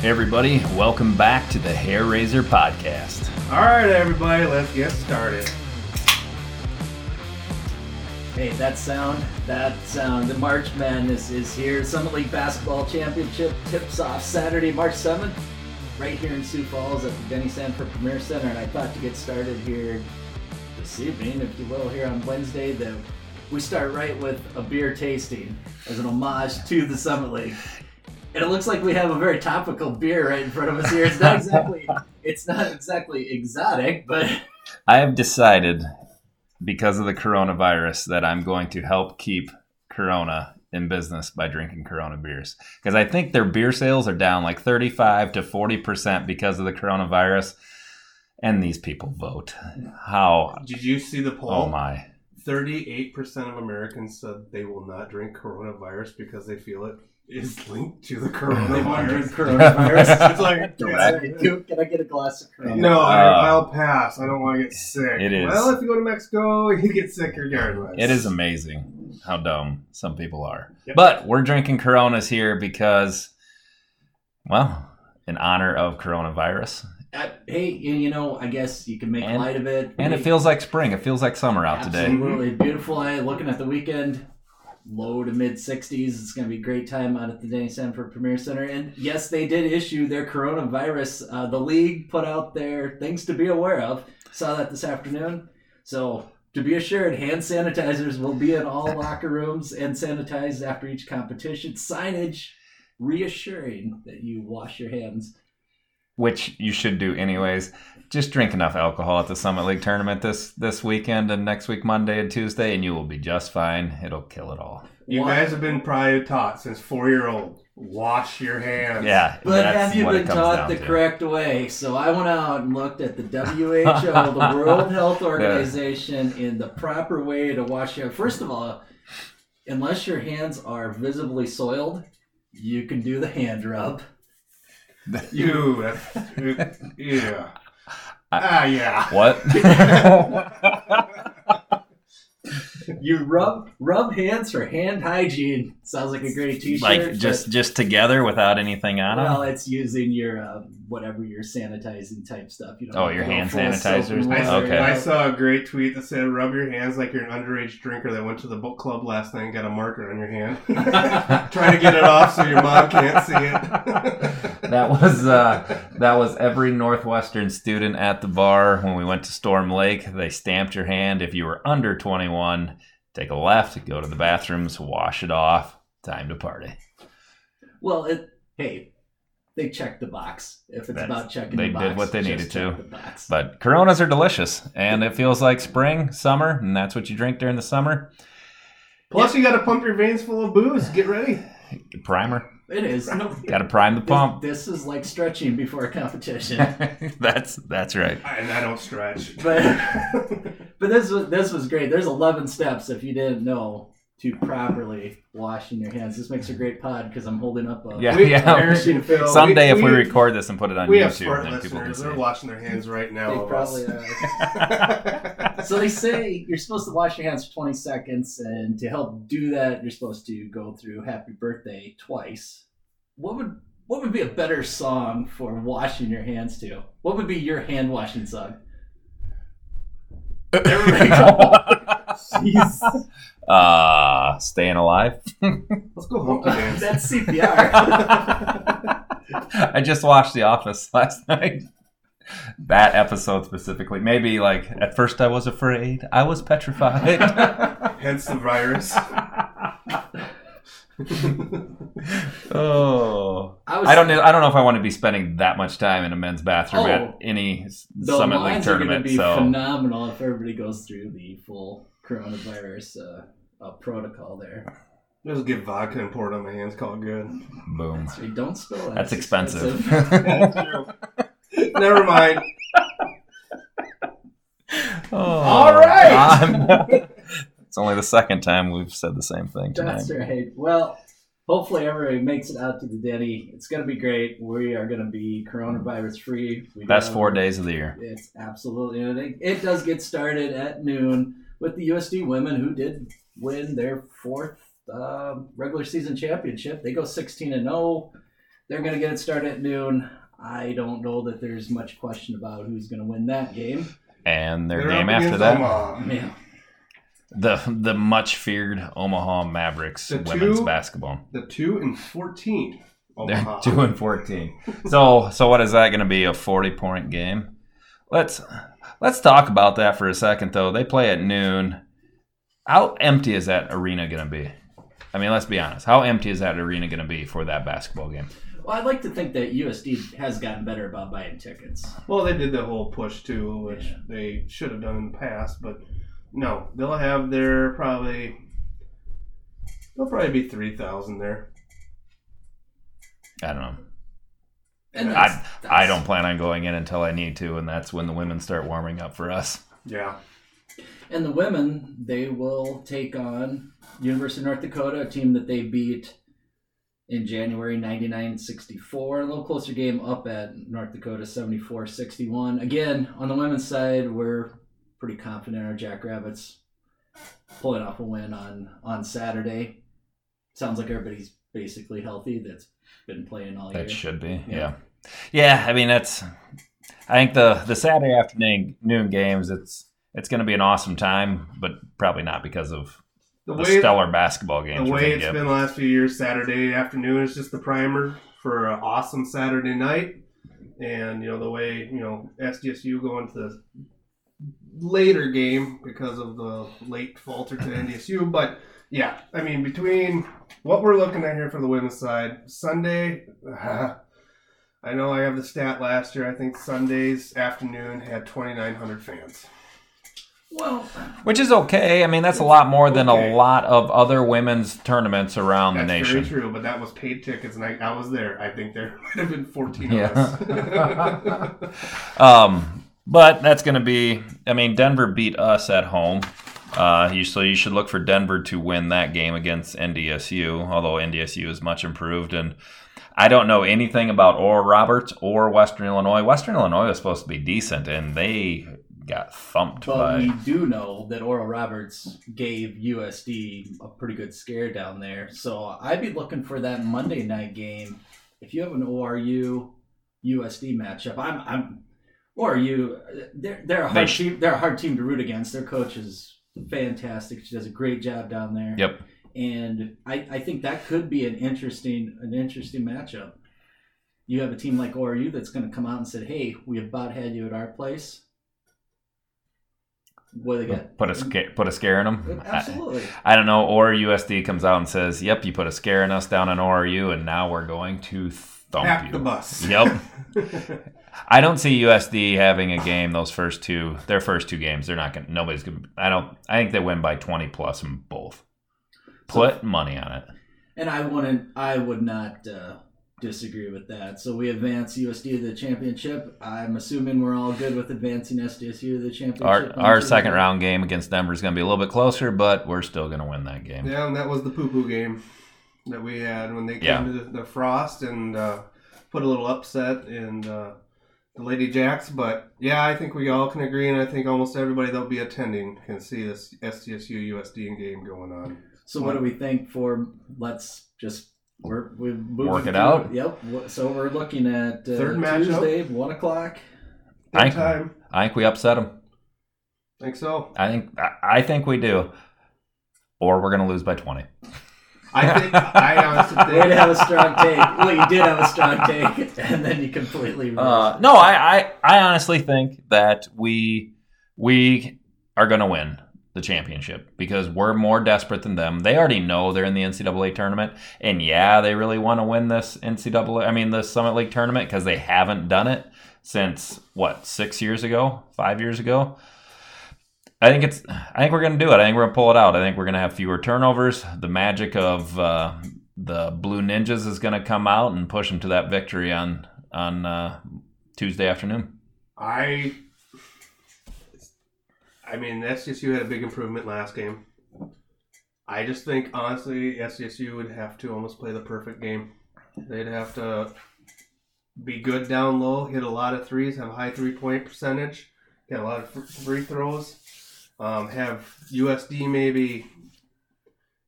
Hey everybody, welcome back to the Hair Razor Podcast. All right, everybody, let's get started. Hey, that sound, the March Madness is here. Summit League Basketball Championship tips off Saturday, March 7th, right here in Sioux Falls at the Denny Sanford Premier Center. And I thought to get started here this evening, if you will, here on Wednesday, that we start right with a beer tasting as an homage to the Summit League. And it looks like we have a very topical beer right in front of us here. It's not exactly exotic, but I have decided because of the coronavirus that I'm going to help keep Corona in business by drinking Corona beers. Because I think their beer sales are down like 35 to 40% because of the coronavirus. And these people vote. How? Did you see the poll? Oh my. 38% of Americans said they will not drink coronavirus because they feel it is linked to the coronavirus. It's like, can I get a glass of Corona? No, I'll pass. I don't want to get sick. It is. Well, if you go to Mexico, you get sick regardless. It is amazing how dumb some people are. Yep. But we're drinking Coronas here because, well, in honor of coronavirus. Hey, you know, I guess you can make light of it. And it feels like spring. It feels like summer out today. Absolutely beautiful. Looking at the weekend, low to mid 60s. It's going to be a great time out at the Denny Sanford Premier Center. And yes, they did issue their coronavirus. The league put out their things to be aware of. Saw that this afternoon. So to be assured, hand sanitizers will be in all locker rooms and sanitized after each competition. Signage reassuring that you wash your hands. Which you should do anyways. Just drink enough alcohol at the Summit League tournament this weekend and next week, Monday and Tuesday, and you will be just fine. It'll kill it all. You guys have been probably taught since 4-year-old, wash your hands. Yeah, but have you been taught the correct way? So I went out and looked at the WHO, the World Health Organization, in the proper way to wash your hands. First of all, unless your hands are visibly soiled, you can do the hand rub. Yeah. Yeah. What? You rub hands for hand hygiene. Sounds like a great t-shirt. Like just together without anything on it? Well, it's using your whatever your sanitizing type stuff. You know, your hand sanitizers? Okay. I saw a great tweet that said, rub your hands like you're an underage drinker that went to the book club last night and got a marker on your hand. Trying to get it off so your mom can't see it. That was every Northwestern student at the bar when we went to Storm Lake. They stamped your hand. If you were under 21, take a left, go to the bathrooms, wash it off. Time to party. Well, they checked the box. If it's about checking the box, they did what they needed to. But Coronas are delicious, and it feels like spring, summer, and that's what you drink during the summer. Plus, you got to pump your veins full of booze. Get ready. Primer. It is. Got to prime the pump. This is like stretching before a competition. That's right. And I don't stretch. But this was great. There's 11 steps if you didn't know to properly washing your hands. This makes a great pod because I'm holding up a... Yeah. Someday if we record this and put it on YouTube, then people can see. They're washing their hands right now. They probably are. So they say you're supposed to wash your hands for 20 seconds, and to help do that, you're supposed to go through Happy Birthday twice. What would be a better song for washing your hands to? What would be your hand washing song? Everybody Jeez. Staying alive. Let's go home. That's CPR. I just watched The Office last night. That episode specifically. Maybe like, at first I was afraid. I was petrified. Hence the virus. I don't know if I want to be spending that much time in a men's bathroom at any Summit League tournament. It's going to be phenomenal if everybody goes through the full coronavirus protocol there. Just get vodka and pour it on my hands, call it good. Boom. So don't spill it. That's expensive. That's true. Never mind. All right. It's only the second time we've said the same thing tonight. That's right. Well, hopefully everybody makes it out to the Denny. It's going to be great. We are going to be coronavirus free. Best 4 days of the year. It's absolutely. And it does get started at noon with the USD women, who did win their fourth regular season championship. They go 16-0. They're going to get it started at noon. I don't know that there's much question about who's going to win that game. And their game after that. Yeah. The much feared Omaha Mavericks women's basketball. The 2-14. Omaha. They're 2-14. So what is that going to be? A 40-point game? Let's talk about that for a second though. They play at noon. How empty is that arena going to be? I mean, let's be honest. How empty is that arena going to be for that basketball game? Well, I'd like to think that USD has gotten better about buying tickets. Well, they did the whole push too, which they should have done in the past, but no, they'll have their probably be 3,000 there. I don't know. And I don't plan on going in until I need to, and that's when the women start warming up for us. Yeah. And the women, they will take on University of North Dakota, a team that they beat in January 99-64. A little closer game up at North Dakota, 74-61. Again, on the women's side, we're pretty confident our Jackrabbits pulling off a win on Saturday. Sounds like everybody's basically healthy that's been playing all year. That should be, yeah. Yeah, I mean, I think the Saturday afternoon games, it's going to be an awesome time, but probably not because of the stellar basketball games. The way it's been the last few years, Saturday afternoon is just the primer for an awesome Saturday night. And, the way, SDSU going to the later game because of the late falter to NDSU. But, yeah, I mean, between what we're looking at here for the women's side, Sunday, I know I have the stat last year. I think Sunday's afternoon had 2,900 fans. Well, which is okay. I mean, that's a lot more than a lot of other women's tournaments around the nation. That's very true, but that was paid tickets, and I was there. I think there might have been 14 of us. But that's going to be, I mean, Denver beat us at home. So you should look for Denver to win that game against NDSU, although NDSU is much improved. And I don't know anything about Oral Roberts or Western Illinois. Western Illinois was supposed to be decent, and they got thumped by. But we do know that Oral Roberts gave USD a pretty good scare down there. So I'd be looking for that Monday night game. If you have an ORU USD matchup, they're a hard team to root against. Their coach is fantastic. She does a great job down there. Yep. And I think that could be an interesting matchup. You have a team like ORU that's going to come out and say, "Hey, we about had you at our place." What do they get? Put a scare in them? Absolutely. I don't know. Or USD comes out and says, "Yep, you put a scare in us down on ORU, and now we're going to thump you." Pack the bus. Yep. I don't see USD having a game their first two games. They're not going to – nobody's going to – I think they win by 20-plus in both. Put money on it. And I would not disagree with that. So we advance USD to the championship. I'm assuming we're all good with advancing SDSU to the championship. Our second-round game against Denver is going to be a little bit closer, but we're still going to win that game. Yeah, and that was the poo-poo game that we had when they came to the Frost and put a little upset and – the Lady Jacks, but yeah, I think we all can agree, and I think almost everybody that'll be attending can see this SCSU USD game going on. So what do we think for? Let's just work it out. Yep. So we're looking at third matchup, Tuesday, 1:00. I think we upset them. Think so. I think we do, or we're going to lose by 20. I honestly think. Way to have a strong take. Well, you did have a strong take, and then you completely no, I honestly think that we are going to win the championship because we're more desperate than them. They already know they're in the NCAA tournament, and yeah, they really want to win this the Summit League tournament because they haven't done it since, 5 years ago? I think we're going to do it. I think we're going to pull it out. I think we're going to have fewer turnovers. The magic of the Blue Ninjas is going to come out and push them to that victory on Tuesday afternoon. SCSU had a big improvement last game. I just think, honestly, SCSU would have to almost play the perfect game. They'd have to be good down low, hit a lot of threes, have a high three-point percentage, get a lot of free throws. Have USD maybe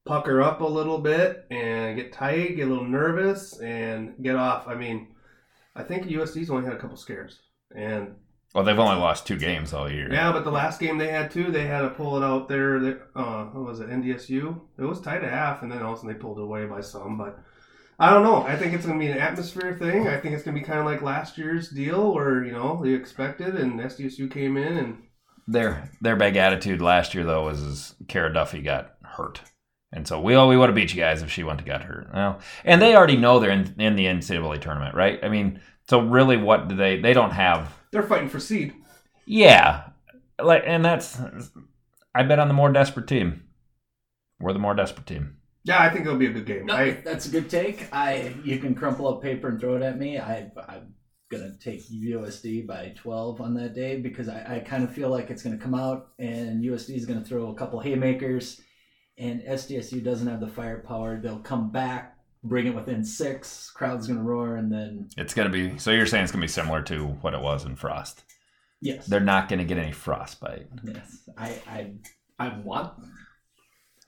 pucker up a little bit and get tight, get a little nervous, and get off. I mean, I think USD's only had a couple scares. And well, they've only lost two games all year. Yeah, but the last game they had two, they had to pull it out there. What was it, NDSU? It was tight at half, and then also they pulled it away by some. But I don't know. I think it's going to be an atmosphere thing. I think it's going to be kind of like last year's deal where, you know, you expected and SDSU came in. And Their big attitude last year, though, was Cara Duffy got hurt. And so we would have beat you guys if she wouldn't have got hurt. Well, and they already know they're in the NCAA tournament, right? I mean, so really what do they don't have... They're fighting for seed. Yeah. And that's... I bet on the more desperate team. We're the more desperate team. Yeah, I think it'll be a good game. No, that's a good take. You can crumple up paper and throw it at me. I'm going to take USD by 12 on that day because I kind of feel like it's going to come out and USD is going to throw a couple haymakers and SDSU doesn't have the firepower. They'll come back, bring it within six, crowd's going to roar, and then... It's going to be... So you're saying it's going to be similar to what it was in Frost? Yes. They're not going to get any frostbite. Yes. I want...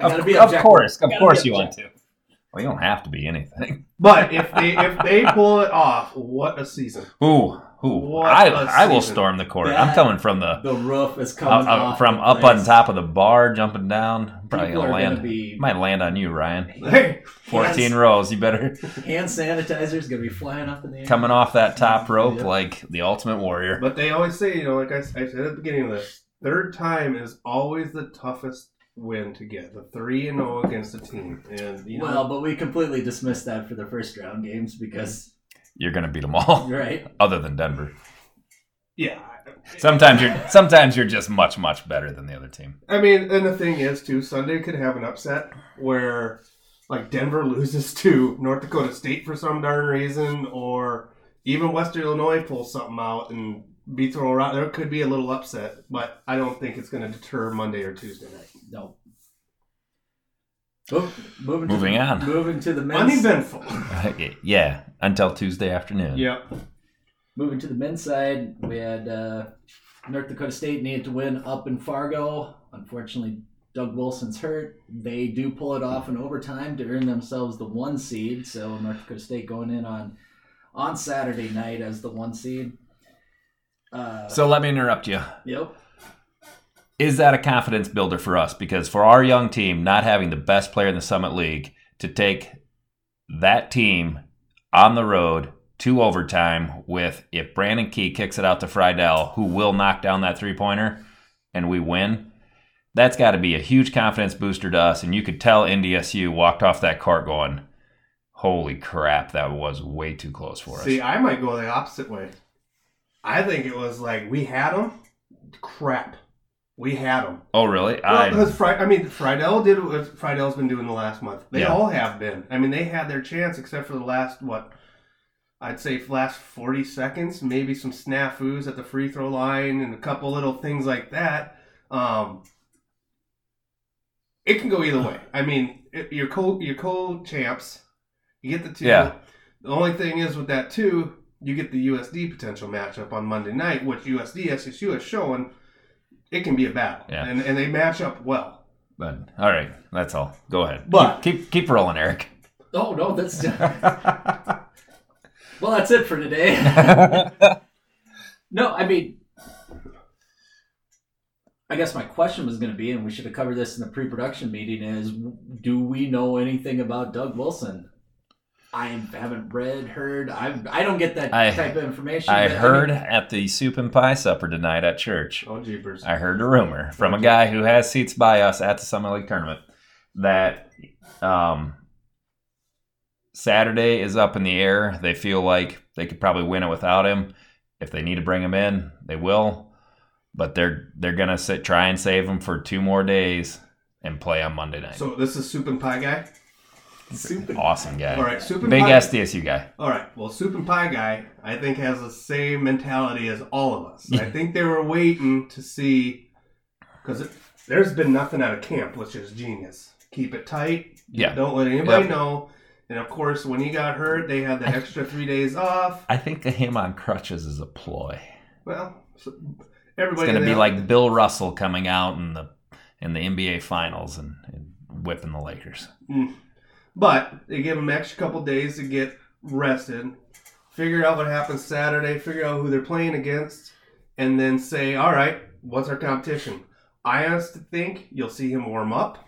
Of course you want to. Well, you don't have to be anything. But if they pull it off, what a season! Ooh! I will storm the court. I'm coming from the roof is coming off from up place. On top of the bar, jumping down. Probably might land on you, Ryan. Hey, 14 rows. You better. Hand sanitizer is gonna be flying up in the air. Coming off that top rope like the Ultimate Warrior. But they always say, you know, like I said at the beginning of this, third time is always the toughest win to get, the 3-0 against the team. And you know, well, but we completely dismissed that for the first round games because you're going to beat them all, right? Other than Denver. Yeah. Sometimes you're just much better than the other team. I mean, and the thing is, too, Sunday could have an upset where, like, Denver loses to North Dakota State for some darn reason, or even Western Illinois pulls something out and beats Oral Roberts. There could be a little upset, but I don't think it's going to deter Monday or Tuesday night. No. Oh, moving on. Moving to the men's. Uneventful. Yeah, until Tuesday afternoon. Yep. Moving to the men's side, we had North Dakota State needed to win up in Fargo. Unfortunately, Doug Wilson's hurt. They do pull it off in overtime to earn themselves the 1 seed. So North Dakota State going in on Saturday night as the 1 seed. So let me interrupt you. Yep. Is that a confidence builder for us? Because for our young team, not having the best player in the Summit League, to take that team on the road to overtime with, if Brandon Key kicks it out to Friedel, who will knock down that three-pointer, and we win, that's got to be a huge confidence booster to us. And you could tell NDSU walked off that court going, holy crap, that was way too close for us. See, I might go the opposite way. I think it was like, we had them, crap. We had them. Oh, really? Well, Friedel did what Friedel's been doing the last month. They all have been. I mean, they had their chance except for the last, last 40 seconds, maybe some snafus at the free throw line and a couple little things like that. It can go either way. I mean, your co-champs, you get the 2. Yeah. The only thing is with that 2, you get the USD potential matchup on Monday night, which USD SCSU is showing. It can be a battle, and they match up well. But all right, that's all. Go ahead. But keep rolling, Eric. Oh no, that's well, that's it for today. No, I mean, I guess my question was going to be, and we should have covered this in the pre-production meeting: is do we know anything about Doug Wilson? I haven't read, heard. I don't get that type of information. I heard at the soup and pie supper tonight at church. Oh, jeepers. I heard a rumor from a guy who has seats by us at the Summit League tournament that Saturday is up in the air. They feel like they could probably win it without him. If they need to bring him in, they will. But they're going to try and save him for 2 more days and play on Monday night. So this is soup and pie guy? Soup and awesome guy. All right, soup and big pie. SDSU guy. All right, well, soup and pie guy, I think, has the same mentality as all of us. I think they were waiting to see, because there's been nothing out of camp, which is genius. Keep it tight. Yeah. Don't let anybody know. And, of course, when he got hurt, they had the extra 3 days off. I think the him on crutches is a ploy. Well, so everybody. It's going to be like Bill Russell coming out in the NBA Finals and whipping the Lakers. Mm. But they give them an extra couple days to get rested, figure out what happens Saturday, figure out who they're playing against, and then say, all right, what's our competition? I honestly think you'll see him warm up.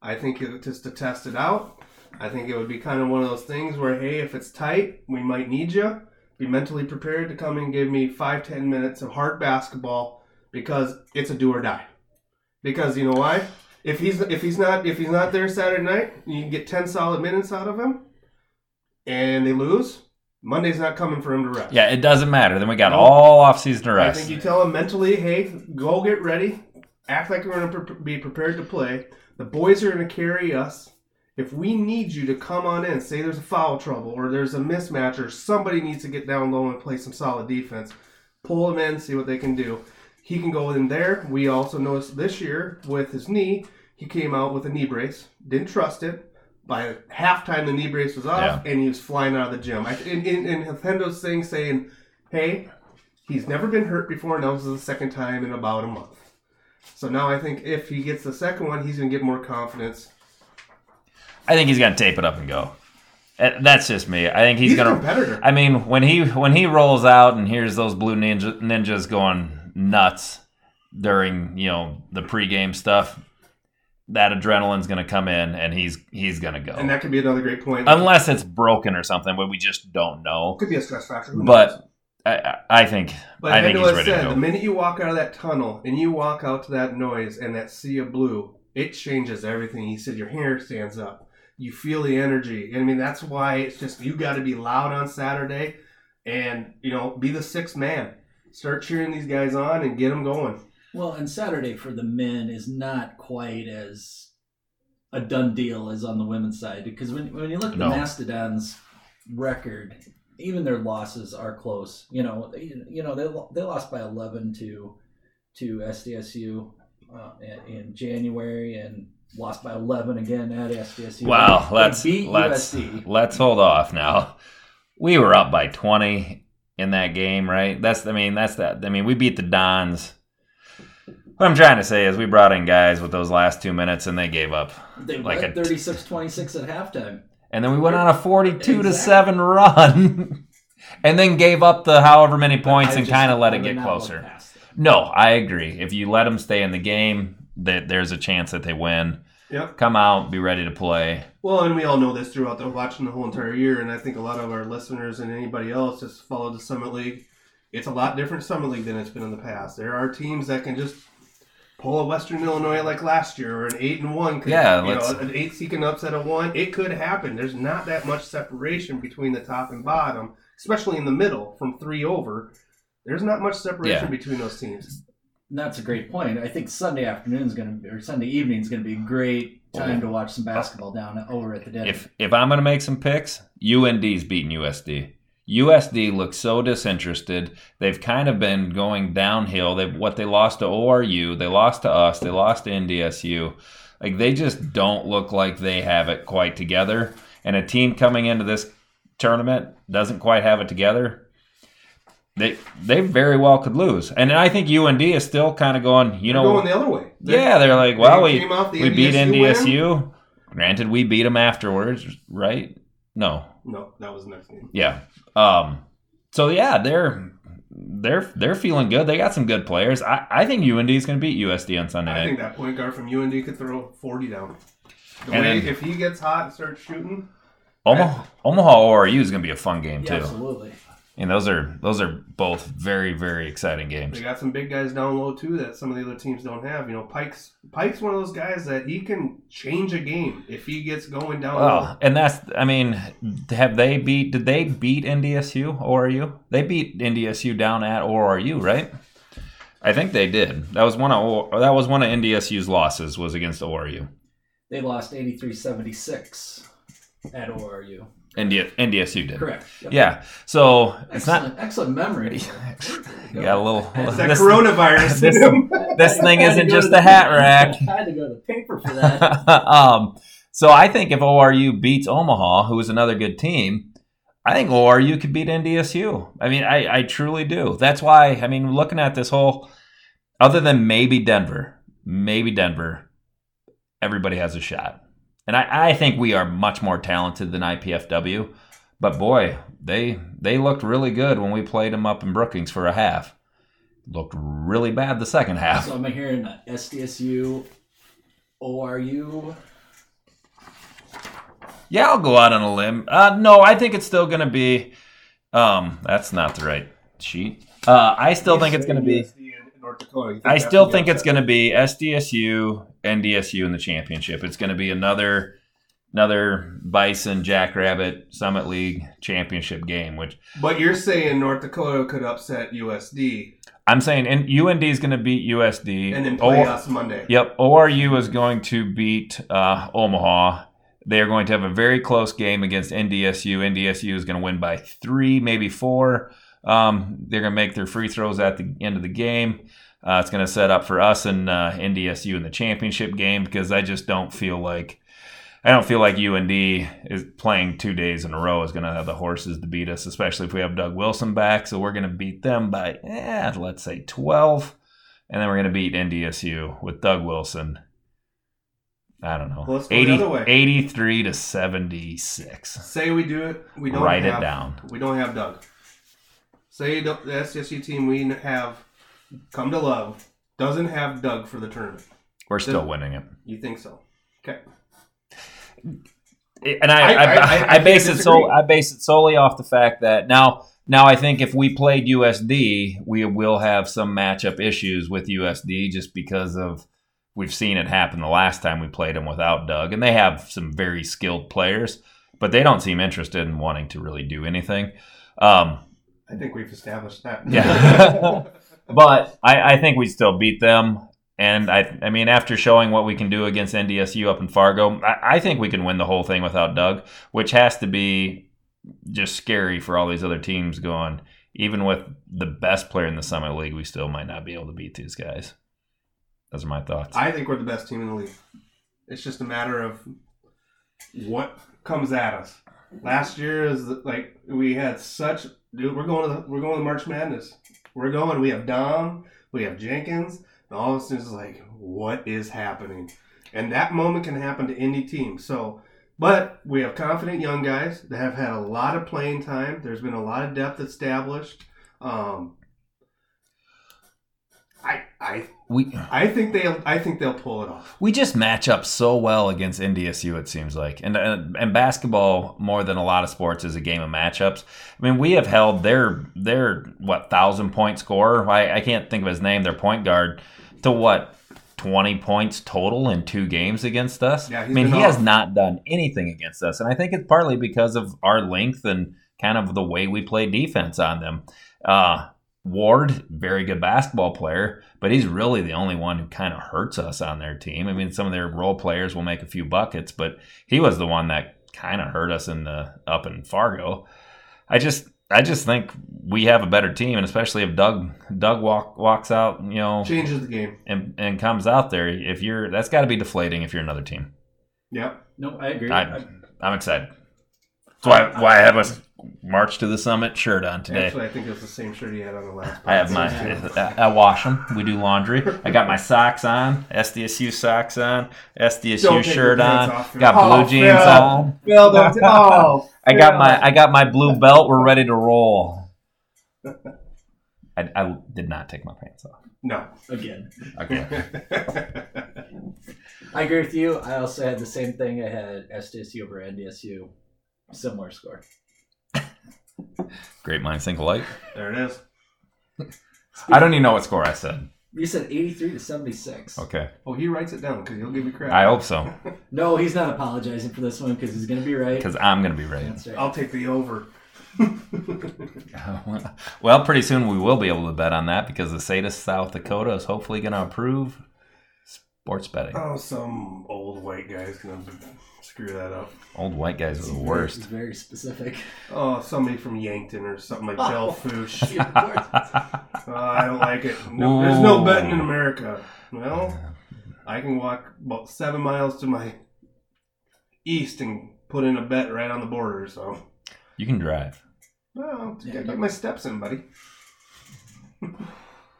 I think it, just to test it out. I think it would be kind of one of those things where, hey, if it's tight, we might need you. Be mentally prepared to come and give me 5-10 minutes of hard basketball because it's a do or die. Because you know why? If he's not there Saturday night, you can get 10 solid minutes out of him, and they lose. Monday's not coming for him to rest. Yeah, it doesn't matter. Then we got all offseason to rest. I think you tell him mentally, hey, go get ready. Act like we're going to be prepared to play. The boys are going to carry us. If we need you to come on in, say there's a foul trouble or there's a mismatch or somebody needs to get down low and play some solid defense, pull them in, see what they can do. He can go in there. We also noticed this year with his knee, he came out with a knee brace. Didn't trust it. By halftime, the knee brace was off, and he was flying out of the gym. In Nintendo's thing saying, hey, he's never been hurt before, and that was the second time in about a month. So now I think if he gets the second one, he's going to get more confidence. I think he's going to tape it up and go. That's just me. I think he's going to... He's a competitor. I mean, when he rolls out and hears those blue ninjas going nuts during, you know, the pregame stuff... That adrenaline's going to come in, and he's going to go. And that could be another great point. Unless it's broken or something, but we just don't know. Could be a stress factor. But I think he's ready to go. The minute you walk out of that tunnel and you walk out to that noise and that sea of blue, it changes everything. You said your hair stands up. You feel the energy. I mean, that's why it's just you got to be loud on Saturday and, you know, be the sixth man. Start cheering these guys on and get them going. Well, and Saturday for the men is not quite as a done deal as on the women's side. Because when you look at the Mastodons' record, even their losses are close. You know they lost by 11 to SDSU in January and lost by 11 again at SDSU. Wow, let's hold off now. We were up by 20 in that game, right? We beat the Dons. What I'm trying to say is we brought in guys with those last 2 minutes, and they gave up. They like a 36-26 at halftime. And then we went on a 42-7 run and then gave up the however many points and kind of let it get closer. No, I agree. If you let them stay in the game, there's a chance that they win. Yep. Come out, be ready to play. Well, and we all know this throughout watching the whole entire year, and I think a lot of our listeners and anybody else just followed the Summit League. It's a lot different Summer League than it's been in the past. There are teams that can just... pull a Western Illinois like last year, or an 8-1. An 8 seed can upset a 1. It could happen. There's not that much separation between the top and bottom, especially in the middle from 3 over. There's not much separation between those teams. That's a great point. I think Sunday evening is going to be a great time to watch some basketball down over at the Denver. If I'm going to make some picks, UND's beating USD. USD looks so disinterested. They've kind of been going downhill. They lost to ORU, they lost to us, they lost to NDSU. Like they just don't look like they have it quite together. And a team coming into this tournament doesn't quite have it together. They very well could lose. And I think UND is still kind of going, going the other way. They're like, well, we beat NDSU. Win. Granted, we beat them afterwards, right? No, that was the next game. Yeah. They're feeling good. They got some good players. I think UND is going to beat USD on Sunday night. I think that point guard from UND could throw 40 down. If he gets hot and starts shooting, Omaha ORU is going to be a fun game too. Absolutely. And those are both very, very exciting games. They got some big guys down low too that some of the other teams don't have. You know, Pike's one of those guys that he can change a game if he gets going down low. And did they beat NDSU ORU? They beat NDSU down at ORU, right? I think they did. That was one of NDSU's losses was against ORU. They lost 83-76 at ORU. NDSU did. Correct. Yep. Yeah. So it's excellent memory. You got a little. It's that coronavirus. This thing isn't just a hat rack. I had to go to the paper for that. So I think if ORU beats Omaha, who is another good team, I think ORU could beat NDSU. I mean, I truly do. That's why, I mean, looking at this whole, other than maybe Denver, everybody has a shot. And I think we are much more talented than IPFW. But boy, they looked really good when we played them up in Brookings for a half. Looked really bad the second half. So I'm hearing SDSU, ORU. Yeah, I'll go out on a limb. No, I think it's still going to be... that's not the right sheet. I still think it's going to be... I still think it's going to be SDSU, NDSU in the championship. It's going to be another Bison, Jackrabbit, Summit League championship game. But you're saying North Dakota could upset USD. I'm saying UND is going to beat USD. And then play us Monday. Yep. ORU is going to beat Omaha. They are going to have a very close game against NDSU. NDSU is going to win by 3, maybe 4. They're going to make their free throws at the end of the game. It's going to set up for us and NDSU in the championship game because I don't feel like UND is playing 2 days in a row is going to have the horses to beat us, especially if we have Doug Wilson back. So we're going to beat them by, let's say 12. And then we're going to beat NDSU with Doug Wilson. I don't know. Well, 83-76. Say we do it. We don't write it down. We don't have Doug. Say the SCSU team we have come to love doesn't have Doug for the tournament. We're still winning it. You think so? Okay. And I base it solely off the fact that now I think if we played USD, we will have some matchup issues with USD just because of we've seen it happen the last time we played them without Doug, and they have some very skilled players, but they don't seem interested in wanting to really do anything. I think we've established that. Yeah, but I think we still beat them, and I mean, after showing what we can do against NDSU up in Fargo, I think we can win the whole thing without Doug, which has to be just scary for all these other teams going. Even with the best player in the Summit League, we still might not be able to beat these guys. Those are my thoughts. I think we're the best team in the league. It's just a matter of what comes at us. Last year is like we had such. Dude, we're going to March Madness. We're going. We have Dom. We have Jenkins. And all of a sudden it's like, what is happening? And that moment can happen to any team. So, but we have confident young guys that have had a lot of playing time. There's been a lot of depth established. I think they'll pull it off. We just match up so well against NDSU, it seems like. And basketball, more than a lot of sports, is a game of matchups. I mean, we have held their 1,000-point scorer? I can't think of his name, their point guard, to 20 points total in 2 games against us? Yeah, he has not done anything against us. And I think it's partly because of our length and kind of the way we play defense on them. Ward, very good basketball player, but he's really the only one who kind of hurts us on their team. I mean, some of their role players will make a few buckets, but he was the one that kind of hurt us up in Fargo. I just think we have a better team, and especially if Doug walks out, changes the game and comes out there. That's got to be deflating if you're another team. Yeah, no, I agree. I'm excited. That's why I have us. March to the Summit shirt on today. Actually, I think it was the same shirt he had on the last podcast. I have mine. I wash them. We do laundry. I got my socks on, SDSU socks on, SDSU don't shirt on. Got blue jeans on. Phil, I got my blue belt. We're ready to roll. I did not take my pants off. No. Again. I agree with you. I also had the same thing. I had SDSU over NDSU. Similar score. Great minds think alike. There it is. I don't even know what score I said. You said 83-76. Okay. Oh, he writes it down because he'll give you credit. I hope so. No, he's not apologizing for this one because he's going to be right. Because I'm going to be right. Right. I'll take the over. Well, pretty soon we will be able to bet on that because the state of South Dakota is hopefully going to approve sports betting. Oh, some old white guy's going to screw that up. Old white guys are the worst. It's very specific. Oh, somebody from Yankton or something like Del Foosh. I don't like it. No, there's no betting in America. Well, I can walk about 7 miles to my east and put in a bet right on the border. So you can drive. Well, I gotta get my steps in, buddy.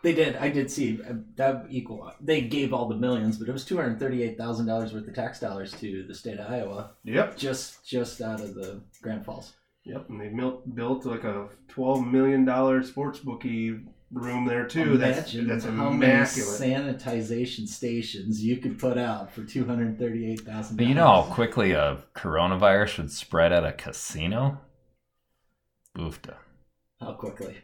They did. I did see that equal. They gave all the millions, but it was $238,000 worth of tax dollars to the state of Iowa. Yep. Just out of the Grand Falls. Yep. And they built like a $12 million sports bookie room there too. That's how immaculate. Many sanitization stations you could put out for $238,000. But you know how quickly a coronavirus would spread at a casino? Boofta. How quickly?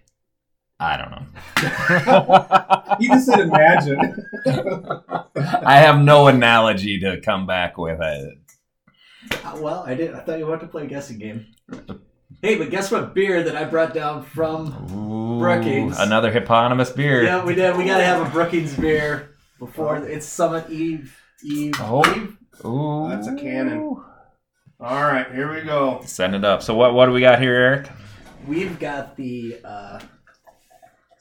I don't know. You just said imagine. I have no analogy to come back with. Well, I did. I thought you wanted to play a guessing game. Hey, but guess what beer that I brought down from Brookings? Another hipponymous beer. Yeah, we did. We got to have a Brookings beer before. It's Summit Eve. Oh, that's a cannon. All right, here we go. Send it up. So what do we got here, Eric? We've got the...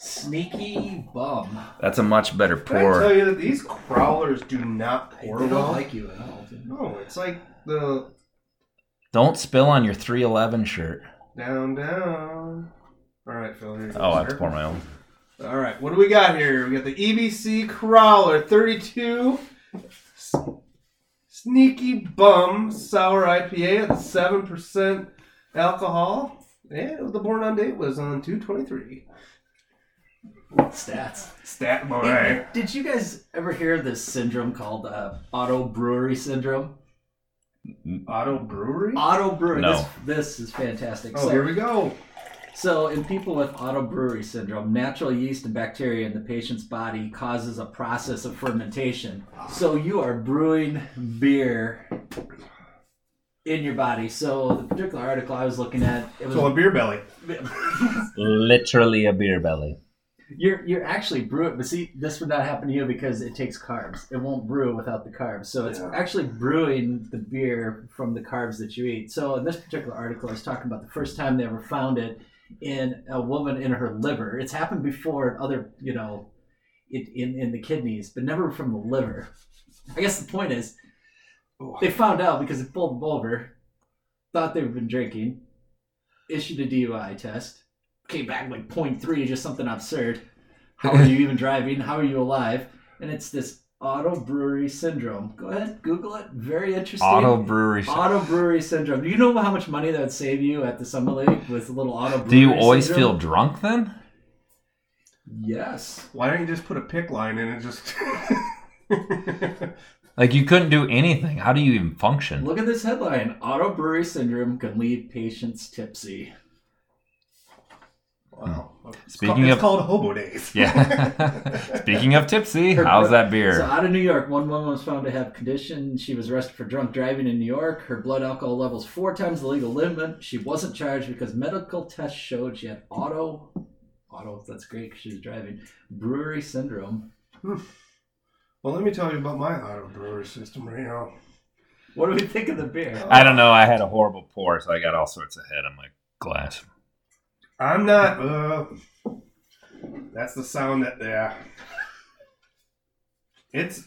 Sneaky bum. That's a much better pour. I tell you that these crawlers do not pour well. They don't like you at all. No, it's like the... Don't spill on your 311 shirt. Down. All right, Phil. Here you go. Oh, I have to pour my own. All right, what do we got here? We got the EBC Crawler 32 Sneaky Bum Sour IPA at 7% alcohol. And the born on date was on 2/23. Stat boy. Hey, did you guys ever hear this syndrome called Auto Brewery Syndrome? Auto Brewery? No. This is fantastic. Oh, so, here we go. So in people with Auto Brewery Syndrome, natural yeast and bacteria in the patient's body causes a process of fermentation. So you are brewing beer in your body. So the particular article I was looking at... So a beer belly. Literally a beer belly. You're actually brewing, but see, this would not happen to you because it takes carbs. It won't brew without the carbs. So it's actually brewing the beer from the carbs that you eat. So in this particular article, I was talking about the first time they ever found it in a woman in her liver. It's happened before in other, in the kidneys, but never from the liver. I guess the point is they found out because it pulled them over, thought they'd been drinking, issued a DUI test. Came back like 0.3, just something absurd. How are you even driving? How are you alive? And it's this Auto Brewery Syndrome. Go ahead, Google it. Very interesting. Auto Brewery Syndrome. Do you know how much money that would save you at the Summer League with a little Auto Brewery Syndrome? Do you always feel drunk then? Yes. Why don't you just put a pick line in and just... Like you couldn't do anything. How do you even function? Look at this headline. Auto Brewery Syndrome can leave patients tipsy. Wow. It's called Hobo Days. Yeah. Speaking of tipsy, how's that beer? So out of New York, one woman was found to have condition. She was arrested for drunk driving in New York. Her blood alcohol levels 4 times the legal limit. She wasn't charged because medical tests showed she had auto, that's great because she was driving, brewery syndrome. Well, let me tell you about my auto brewery system right now. What do we think of the beer? I don't know. I had a horrible pour, so I got all sorts of head on my glass. I'm not, that's the sound that, yeah.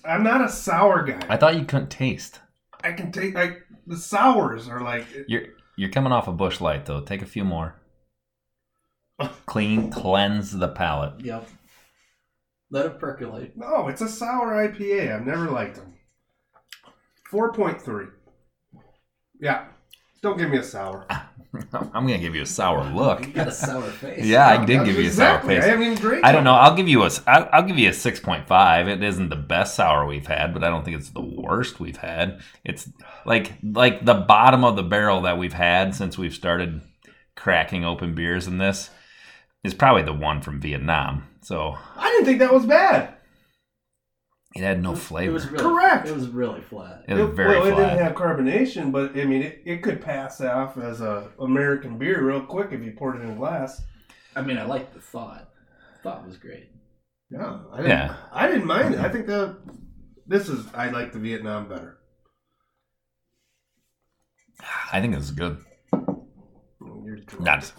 I'm not a sour guy. I thought you couldn't taste. I can taste, like, the sours are like. You're coming off a Busch Light, though. Take a few more. Cleanse the palate. Yep. Let it percolate. No, it's a sour IPA. I've never liked them. 4.3. Yeah. Don't give me a sour. I'm going to give you a sour look. You got a sour face. Yeah, I did give you a sour face. I haven't even drank it. I don't know. I'll give you a 6.5. It isn't the best sour we've had, but I don't think it's the worst we've had. It's like the bottom of the barrel that we've had since we've started cracking open beers, and this is probably the one from Vietnam. So I didn't think that was bad. It had no flavor. It was really, correct. It was really flat. It was very flat. It didn't have carbonation, but I mean, it could pass off as a American beer real quick if you poured it in a glass. I mean, I liked the thought. The thought was great. Yeah, I didn't mind it. I think I like the Vietnam better. I think it's good. Not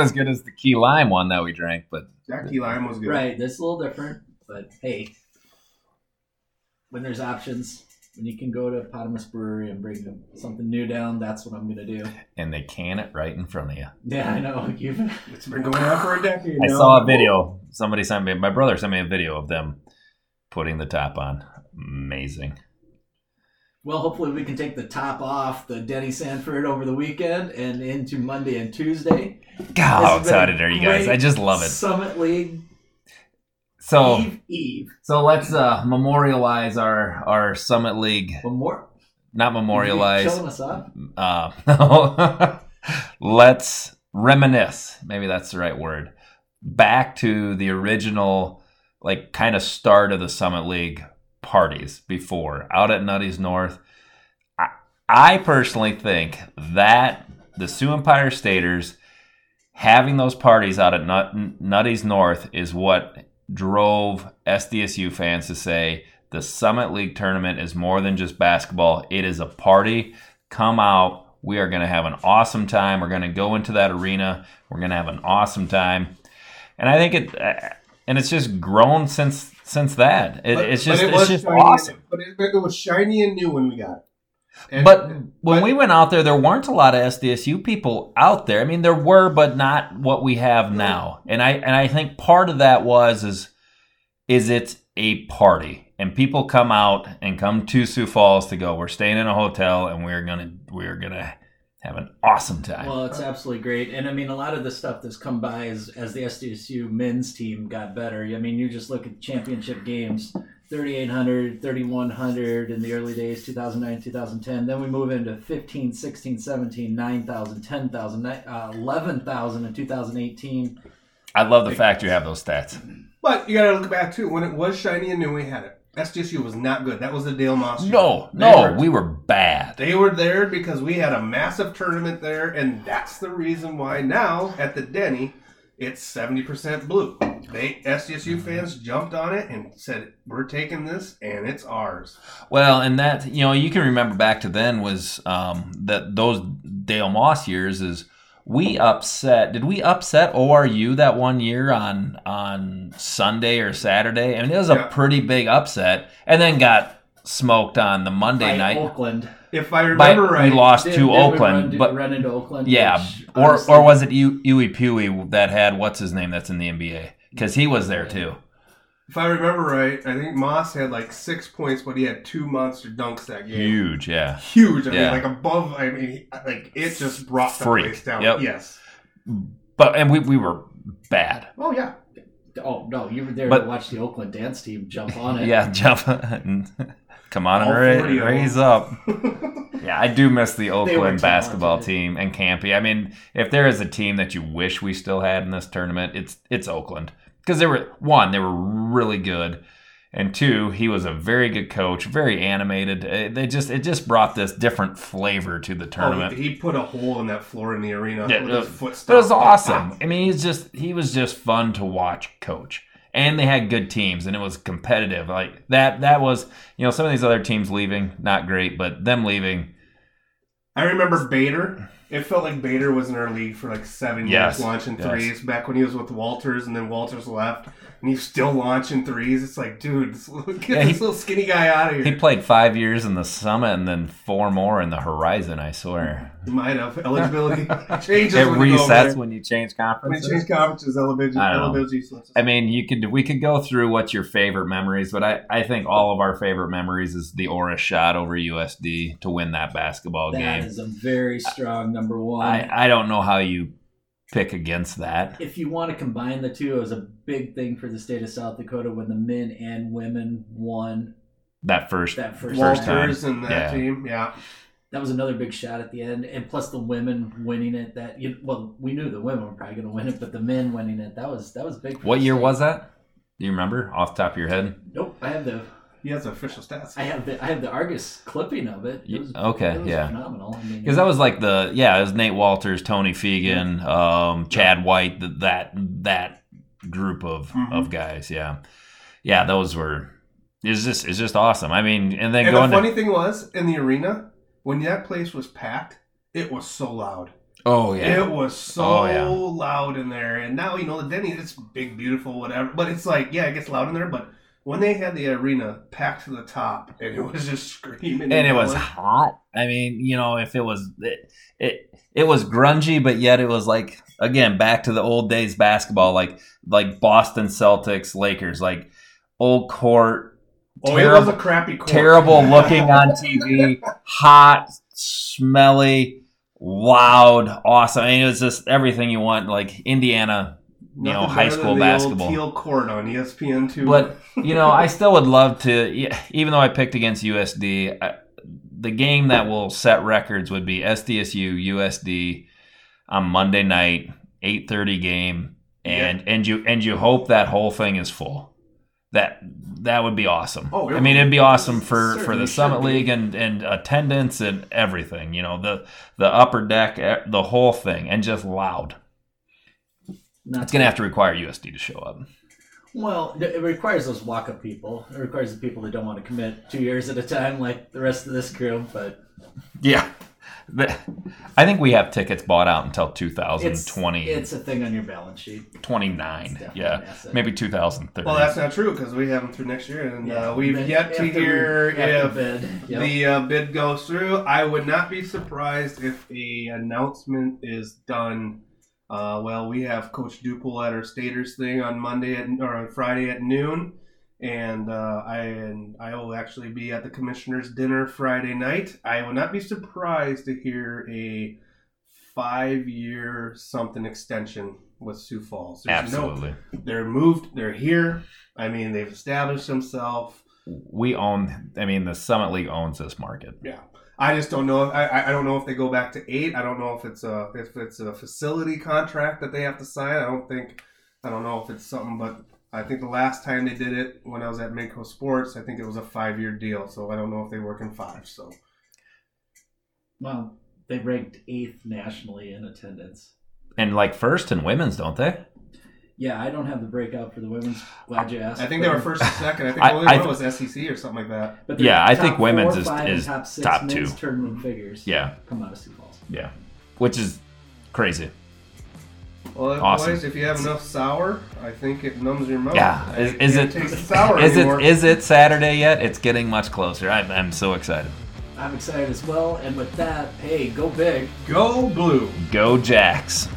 as good as the key lime one that we drank, but that key lime was good. Right, that's a little different, but hey. When there's options, When you can go to Potomac Brewery and bring them something new down, that's what I'm going to do. And they can it right in front of you. Yeah, I know. It's been going on for a decade. I saw a video. Somebody sent me, my brother sent me a video of them putting the top on. Amazing. Well, hopefully we can take the top off the Denny Sanford over the weekend and into Monday and Tuesday. God, how excited are you guys? I just love it. Summit League. So Eve. So let's memorialize our Summit League. Not memorialize. You're showing us up. Let's reminisce. Maybe that's the right word. Back to the original, like, kind of start of the Summit League parties before out at Nutty's North. I personally think that the Sioux Empire Staters having those parties out at Nutty's North is what drove SDSU fans to say the Summit League tournament is more than just basketball. It is a party. Come out. We are going to have an awesome time. We're going to go into that arena. We're going to have an awesome time. And I think it's just grown since that. It's just awesome. But it was shiny and new when we got it. But when we went out there weren't a lot of SDSU people out there. I mean, there were, but not what we have now. And I think part of that is it's a party, and people come out and come to Sioux Falls to go. We're staying in a hotel, and we're gonna have an awesome time. Well, it's absolutely great. And I mean, a lot of the stuff that's come by as the SDSU men's team got better. I mean, you just look at championship games. 3,800, 3,100 in the early days, 2009, 2010. Then we move into 15, 16, 17, 9,000, 10,000, 11,000 in 2018. I love the fact you have those stats. But you got to look back, too. When it was shiny and new, we had it. SDSU was not good. That was the Dale Moss. We were bad. They were there because we had a massive tournament there, and that's the reason why now at the Denny, it's 70% blue. SDSU fans jumped on it and said, we're taking this, and it's ours. Well, and that, you can remember back to then was that those Dale Moss years is we upset. Did we upset ORU that one year on Sunday or Saturday? I mean, it was a pretty big upset, and then got smoked on the Monday night. Oakland. If I remember right, we lost to Oakland. Run into Oakland. Yeah, or was it Huey Puey that had what's his name that's in the NBA? Because he was there too. If I remember right, I think Moss had like 6 points, but he had two monster dunks that game. Huge, yeah. Huge. I mean, like above. I mean, like it just brought the place down. Yep. Yes. But we were bad. Oh yeah. Oh no, you were there to watch the Oakland dance team jump on it. Yeah, jump. Come on and raise up. Yeah, I do miss the Oakland basketball team and Campy. I mean, if there is a team that you wish we still had in this tournament, it's Oakland. Because they were really good, and two, he was a very good coach, very animated. It just brought this different flavor to the tournament. Oh, he put a hole in that floor in the arena with his footsteps. It was awesome. I mean, he was just fun to watch coach. And they had good teams, and it was competitive. Like that was, some of these other teams leaving, not great, but them leaving. I remember Bader. It felt like Bader was in our league for like 7 years, launching threes back when he was with Walters, and then Walters left, and he's still launching threes. It's like, dude, get this little skinny guy out of here. He played 5 years in the Summit and then 4 more in the Horizon, I swear. You might have. Eligibility changes. It resets when you change conferences. When you change conferences, eligibility. I mean, we could go through what's your favorite memories, but I think all of our favorite memories is the Aura shot over USD to win that basketball game. That is a very strong number one. I don't know how you pick against that. If you want to combine the two, it was a big thing for the state of South Dakota when the men and women won that first Walters time. And that team. Yeah, that was another big shot at the end, and plus the women winning it. We knew the women were probably going to win it, but the men winning it that was big. What year was that? Do you remember off the top of your head? Nope, I have the. He has official stats. I have the Argus clipping of it. It was phenomenal. I mean, because that was like it was Nate Walters, Tony Fegan, Chad White, that group of guys. Yeah, yeah, those were. It's just awesome. I mean, and then going. The funny thing was in the arena when that place was packed, it was so loud. Oh yeah, it was so loud in there. And now the Denny, it's big, beautiful, whatever. But it's like, it gets loud in there, but. when they had the arena packed to the top and it was just screaming. And it was hot. I mean, you know, if it was, it was grungy, but yet it was like, again, back to the old days basketball, like Boston Celtics, Lakers, like old court. It was a crappy court. Terrible looking on TV, hot, smelly, loud, awesome. I mean, it was just everything you want, like Indiana, you know, high school basketball. Old teal court on ESPN2. But, you know, I still would love to, even though I picked against USD, the game that will set records would be SDSU, USD on Monday night, 8:30 game. And you hope that whole thing is full. That would be awesome. I mean, it'd be awesome for the Summit League and attendance and everything, you know, the upper deck, the whole thing, and just loud. It's going to have to require USD to show up. Well, it requires those walk-up people. It requires the people that don't want to commit 2 years at a time like the rest of this crew. But yeah. I think we have tickets bought out until 2020. It's a thing on your balance sheet. 29. Yeah. Maybe 2030. Well, that's not true because we have them through next year. And we've yet to hear if the bid goes through. I would not be surprised if the announcement is done. Well, we have Coach Duple at our Staters thing on Friday at noon, and I will actually be at the commissioner's dinner Friday night. I will not be surprised to hear a 5-year something extension with Sioux Falls. Absolutely, they're moved. They're here. I mean, they've established themselves. The Summit League owns this market. Yeah. I just don't know. I don't know if they go back to 8. I don't know if it's a facility contract that they have to sign. I don't know if it's something, but I think the last time they did it when I was at Midco Sports, I think it was a 5-year deal. So I don't know if they work in 5. So, well, they ranked 8th nationally in attendance, and like first in women's, don't they? Yeah, I don't have the breakout for the women's. Glad you asked. I think they were first and second. I think the only one was SEC or something like that. But I think women's is top 2. Tournament figures. Yeah, come out of Sioux Falls. Yeah, which is crazy. Well, awesome. Boys, if you have enough sour, I think it numbs your mouth. Yeah, is it Saturday yet? It's getting much closer. I'm so excited. I'm excited as well. And with that, hey, go big, go blue, go Jacks.